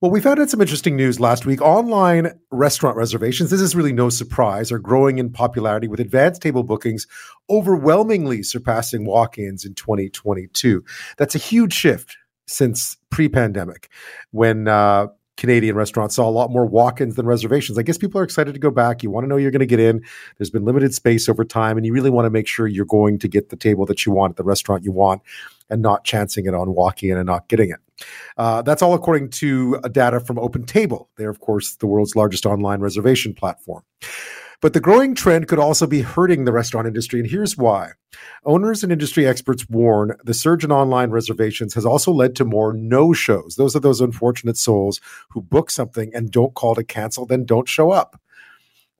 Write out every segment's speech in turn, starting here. Well, we found out some interesting news last week. Online restaurant reservations, this is really no surprise, are growing in popularity with advanced table bookings overwhelmingly surpassing walk-ins in 2022. That's a huge shift since pre-pandemic when Canadian restaurants saw a lot more walk-ins than reservations. I guess people are excited to go back. You want to know you're going to get in. There's been limited space over time, and you really want to make sure you're going to get the table that you want at the restaurant you want and not chancing it on walking in and not getting it. That's all according to data from OpenTable. They're, of course, the world's largest online reservation platform. But the growing trend could also be hurting the restaurant industry, and here's why. Owners and industry experts warn the surge in online reservations has also led to more no-shows. Those are those unfortunate souls who book something and don't call to cancel, then don't show up,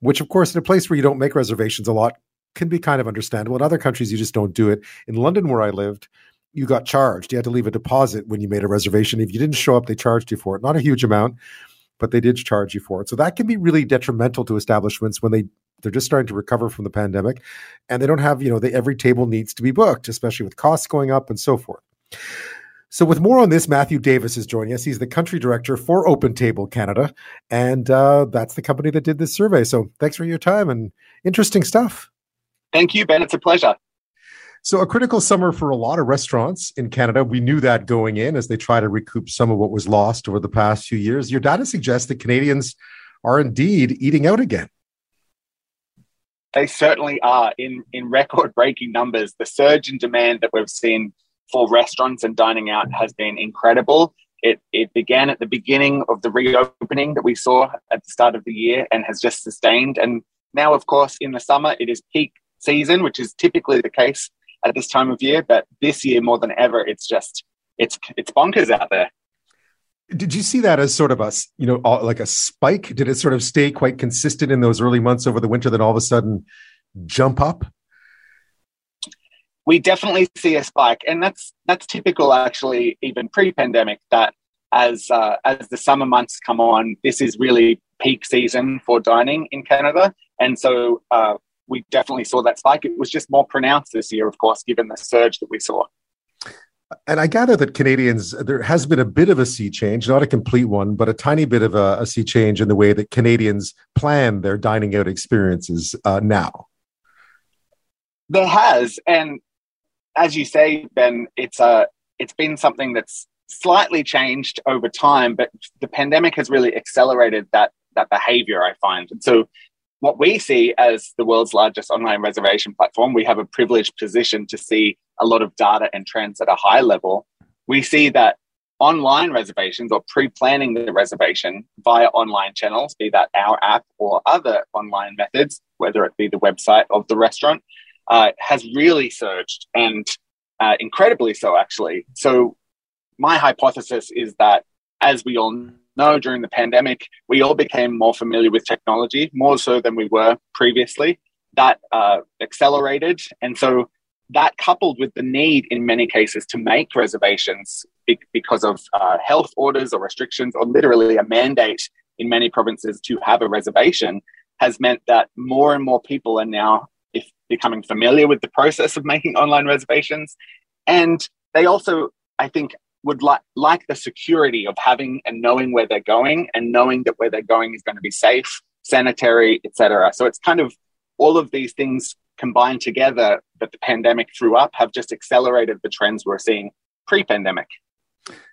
which, of course, in a place where you don't make reservations a lot can be kind of understandable. In other countries, you just don't do it. In London, where I lived, you got charged. You had to leave a deposit when you made a reservation. If you didn't show up, they charged you for it. Not a huge amount, but they did charge you for it. So that can be really detrimental to establishments when they're just starting to recover from the pandemic and they don't have, every table needs to be booked, especially with costs going up and so forth. So with more on this, Matthew Davis is joining us. He's the country director for OpenTable Canada, and that's the company that did this survey. So thanks for your time and interesting stuff. Thank you, Ben. It's a pleasure. So a critical summer for a lot of restaurants in Canada. We knew that going in as they try to recoup some of what was lost over the past few years. Your data suggests that Canadians are indeed eating out again. They certainly are in record-breaking numbers. The surge in demand that we've seen for restaurants and dining out has been incredible. It began at the beginning of the reopening that we saw at the start of the year and has just sustained. And now, of course, in the summer, it is peak season, which is typically the case at this time of year, but this year more than ever, it's bonkers out there. Did you see that as sort of a spike? Did it sort of stay quite consistent in those early months over the winter, then all of a sudden jump up? We definitely see a spike, and that's typical actually, even pre-pandemic. That as the summer months come on, this is really peak season for dining in Canada, and so. We definitely saw that spike. It was just more pronounced this year, of course, given the surge that we saw. And I gather that Canadians, there has been a bit of a sea change, not a complete one, but a tiny bit of a sea change in the way that Canadians plan their dining out experiences now. There has. And as you say, Ben, it's been something that's slightly changed over time, but the pandemic has really accelerated that behavior, I find. And so what we see as the world's largest online reservation platform, we have a privileged position to see a lot of data and trends at a high level. We see that online reservations or pre-planning the reservation via online channels, be that our app or other online methods, whether it be the website of the restaurant, has really surged and incredibly so, actually. So my hypothesis is that, as we all know, during the pandemic, we all became more familiar with technology, more so than we were previously. That accelerated. And so that, coupled with the need in many cases to make reservations because of health orders or restrictions or literally a mandate in many provinces to have a reservation, has meant that more and more people are now becoming familiar with the process of making online reservations. And they also, I think, would like the security of having and knowing where they're going and knowing that where they're going is going to be safe, sanitary, etc. So it's kind of all of these things combined together that the pandemic threw up have just accelerated the trends we're seeing pre-pandemic.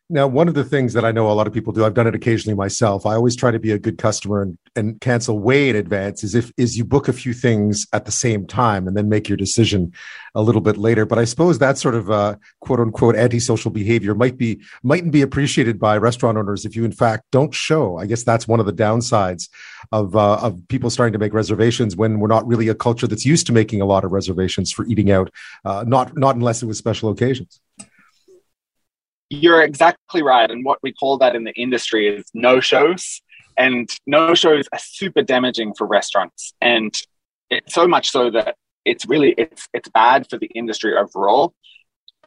Now, one of the things that I know a lot of people do, I've done it occasionally myself, I always try to be a good customer and cancel way in advance, is you book a few things at the same time and then make your decision a little bit later. But I suppose that sort of quote unquote antisocial behavior mightn't be appreciated by restaurant owners if you in fact don't show. I guess that's one of the downsides of people starting to make reservations when we're not really a culture that's used to making a lot of reservations for eating out, not unless it was special occasions. You're exactly right. And what we call that in the industry is no-shows. And no-shows are super damaging for restaurants. And it's so much so that it's bad for the industry overall.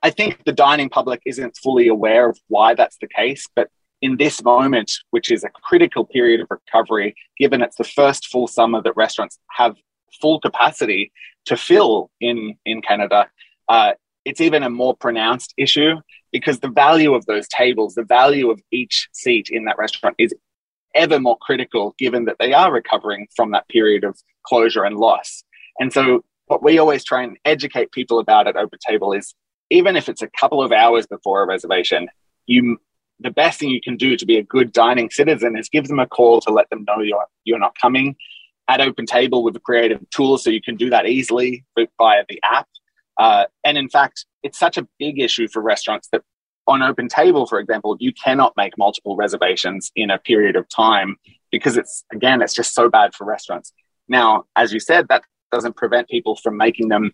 I think the dining public isn't fully aware of why that's the case. But in this moment, which is a critical period of recovery, given it's the first full summer that restaurants have full capacity to fill in Canada, it's even a more pronounced issue because the value of those tables, the value of each seat in that restaurant is ever more critical given that they are recovering from that period of closure and loss. And so what we always try and educate people about at OpenTable is even if it's a couple of hours before a reservation, the best thing you can do to be a good dining citizen is give them a call to let them know you're not coming. At OpenTable, with a creative tool, so you can do that easily via the app. And in fact, it's such a big issue for restaurants that on OpenTable, for example, you cannot make multiple reservations in a period of time because it's just so bad for restaurants. Now, as you said, that doesn't prevent people from making them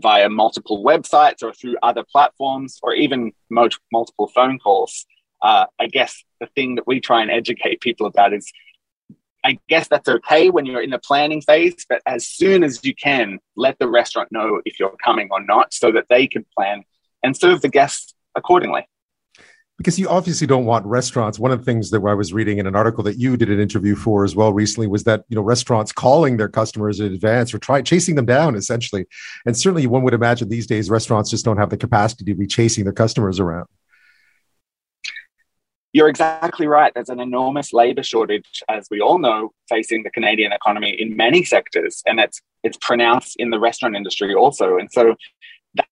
via multiple websites or through other platforms or even multiple phone calls. I guess the thing that we try and educate people about is, I guess that's okay when you're in the planning phase, but as soon as you can, let the restaurant know if you're coming or not so that they can plan and serve the guests accordingly. Because you obviously don't want restaurants. One of the things that I was reading in an article that you did an interview for as well recently was that, restaurants calling their customers in advance or chasing them down essentially. And certainly one would imagine these days restaurants just don't have the capacity to be chasing their customers around. You're exactly right. There's an enormous labor shortage, as we all know, facing the Canadian economy in many sectors. And it's pronounced in the restaurant industry also. And so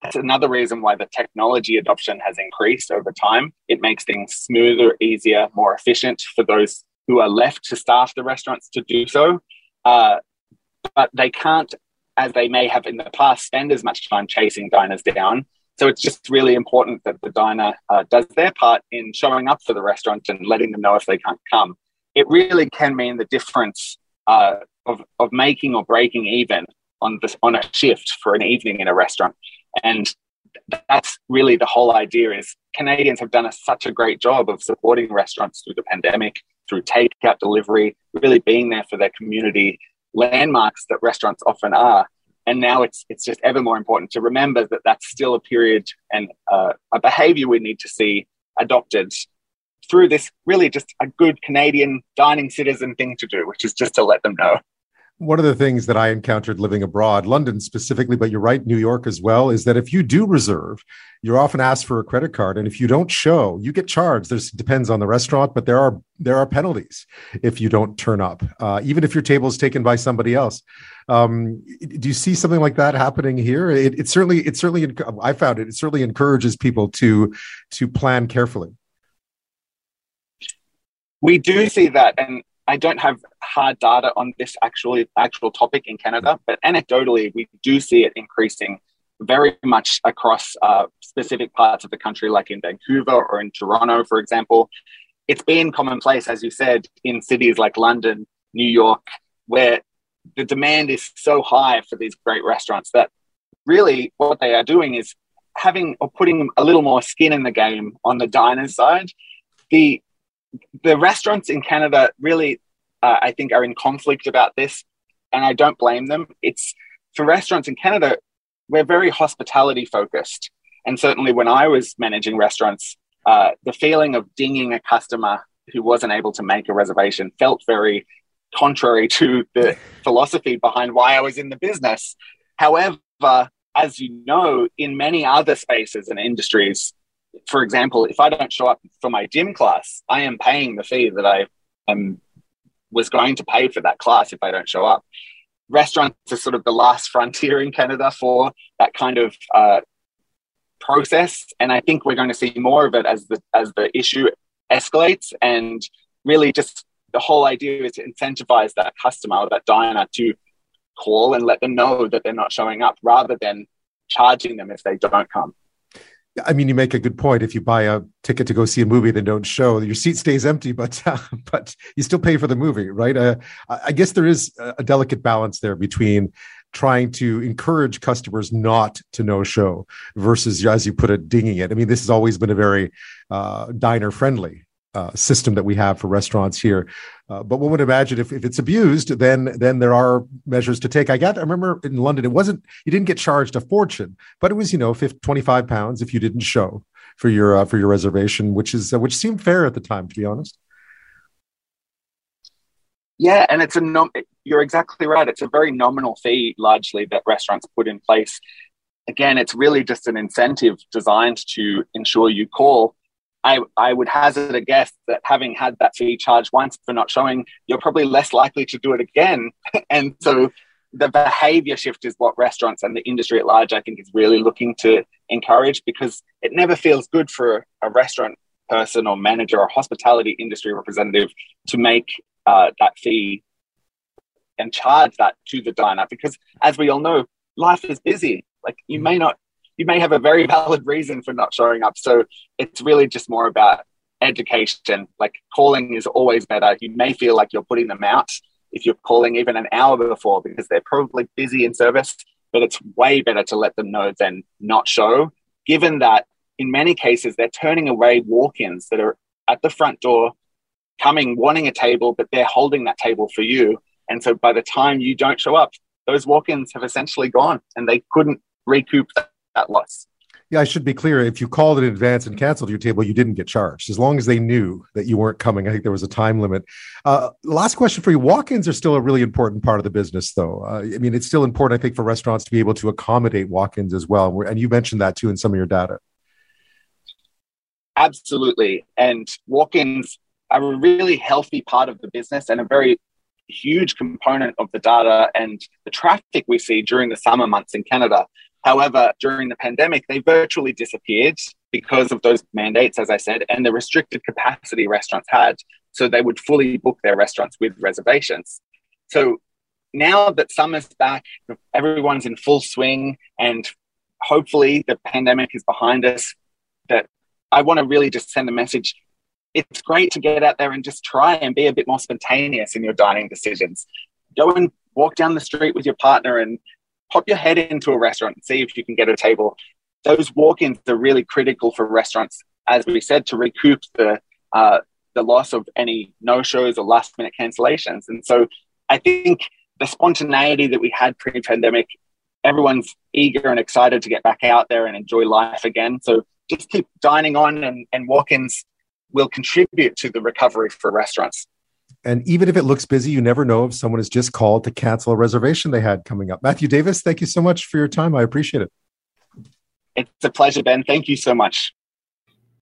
that's another reason why the technology adoption has increased over time. It makes things smoother, easier, more efficient for those who are left to staff the restaurants to do so. But they can't, as they may have in the past, spend as much time chasing diners down. So it's just really important that the diner does their part in showing up for the restaurant and letting them know if they can't come. It really can mean the difference of making or breaking even on a shift for an evening in a restaurant. And that's really the whole idea is Canadians have done such a great job of supporting restaurants through the pandemic, through takeout delivery, really being there for their community landmarks that restaurants often are. And now it's just ever more important to remember that that's still a period and a behavior we need to see adopted through this really just a good Canadian dining citizen thing to do, which is just to let them know. One of the things that I encountered living abroad, London specifically, but you're right, New York as well, is that if you do reserve, you're often asked for a credit card. And if you don't show, you get charged. This depends on the restaurant, but there are penalties if you don't turn up, even if your table is taken by somebody else. Do you see something like that happening here? It certainly encourages people to plan carefully. We do see that. And I don't have hard data on this actual topic in Canada, but anecdotally, we do see it increasing very much across specific parts of the country, like in Vancouver or in Toronto, for example. It's been commonplace, as you said, in cities like London, New York, where the demand is so high for these great restaurants that really what they are doing is having or putting a little more skin in the game on the diner's side. The restaurants in Canada really, I think, are in conflict about this, and I don't blame them. It's for restaurants in Canada, we're very hospitality focused. And certainly when I was managing restaurants, the feeling of dinging a customer who wasn't able to make a reservation felt very contrary to the philosophy behind why I was in the business. However, as you know, in many other spaces and industries, for example, if I don't show up for my gym class, I am paying the fee that I was going to pay for that class if I don't show up. Restaurants are sort of the last frontier in Canada for that kind of process. And I think we're going to see more of it as the issue escalates, and really just the whole idea is to incentivize that customer or that diner to call and let them know that they're not showing up rather than charging them if they don't come. I mean, you make a good point. If you buy a ticket to go see a movie, they don't show, your seat stays empty, but you still pay for the movie, right? I guess there is a delicate balance there between trying to encourage customers not to no-show versus, as you put it, dinging it. I mean, this has always been a very diner-friendly system that we have for restaurants here. But one would imagine if it's abused, then there are measures to take. I remember in London, you didn't get charged a fortune, but it was, £25 if you didn't show for your reservation, which seemed fair at the time, to be honest. Yeah. And you're exactly right. It's a very nominal fee largely that restaurants put in place. again, it's really just an incentive designed to ensure you call. I would hazard a guess that having had that fee charged once for not showing, you're probably less likely to do it again. And so the behavior shift is what restaurants and the industry at large, I think, is really looking to encourage, because it never feels good for a restaurant person or manager or hospitality industry representative to make that fee and charge that to the diner, because as we all know, life is busy. Like, you may have a very valid reason for not showing up. So it's really just more about education. Like, calling is always better. You may feel like you're putting them out if you're calling even an hour before, because they're probably busy in service, but it's way better to let them know than not show, given that in many cases they're turning away walk-ins that are at the front door, coming, wanting a table, but they're holding that table for you. And so by the time you don't show up, those walk-ins have essentially gone and they couldn't recoup that loss. Yeah, I should be clear. If you called in advance and canceled your table, you didn't get charged, as long as they knew that you weren't coming. I think there was a time limit. Last question for you. Walk-ins are still a really important part of the business, though. I mean, it's still important, I think, for restaurants to be able to accommodate walk-ins as well. And you mentioned that, too, in some of your data. Absolutely. And walk-ins are a really healthy part of the business and a very huge component of the data and the traffic we see during the summer months in Canada. However, during the pandemic, they virtually disappeared because of those mandates, as I said, and the restricted capacity restaurants had. So they would fully book their restaurants with reservations. So now that summer's back, everyone's in full swing, and hopefully the pandemic is behind us, that I want to really just send a message. It's great to get out there and just try and be a bit more spontaneous in your dining decisions. Go and walk down the street with your partner and pop your head into a restaurant and see if you can get a table. Those walk-ins are really critical for restaurants, as we said, to recoup the loss of any no-shows or last-minute cancellations. And so I think the spontaneity that we had pre-pandemic, everyone's eager and excited to get back out there and enjoy life again. So just keep dining on, and walk-ins will contribute to the recovery for restaurants. And even if it looks busy, you never know if someone has just called to cancel a reservation they had coming up. Matthew Davis, thank you so much for your time. I appreciate it. It's a pleasure, Ben. Thank you so much.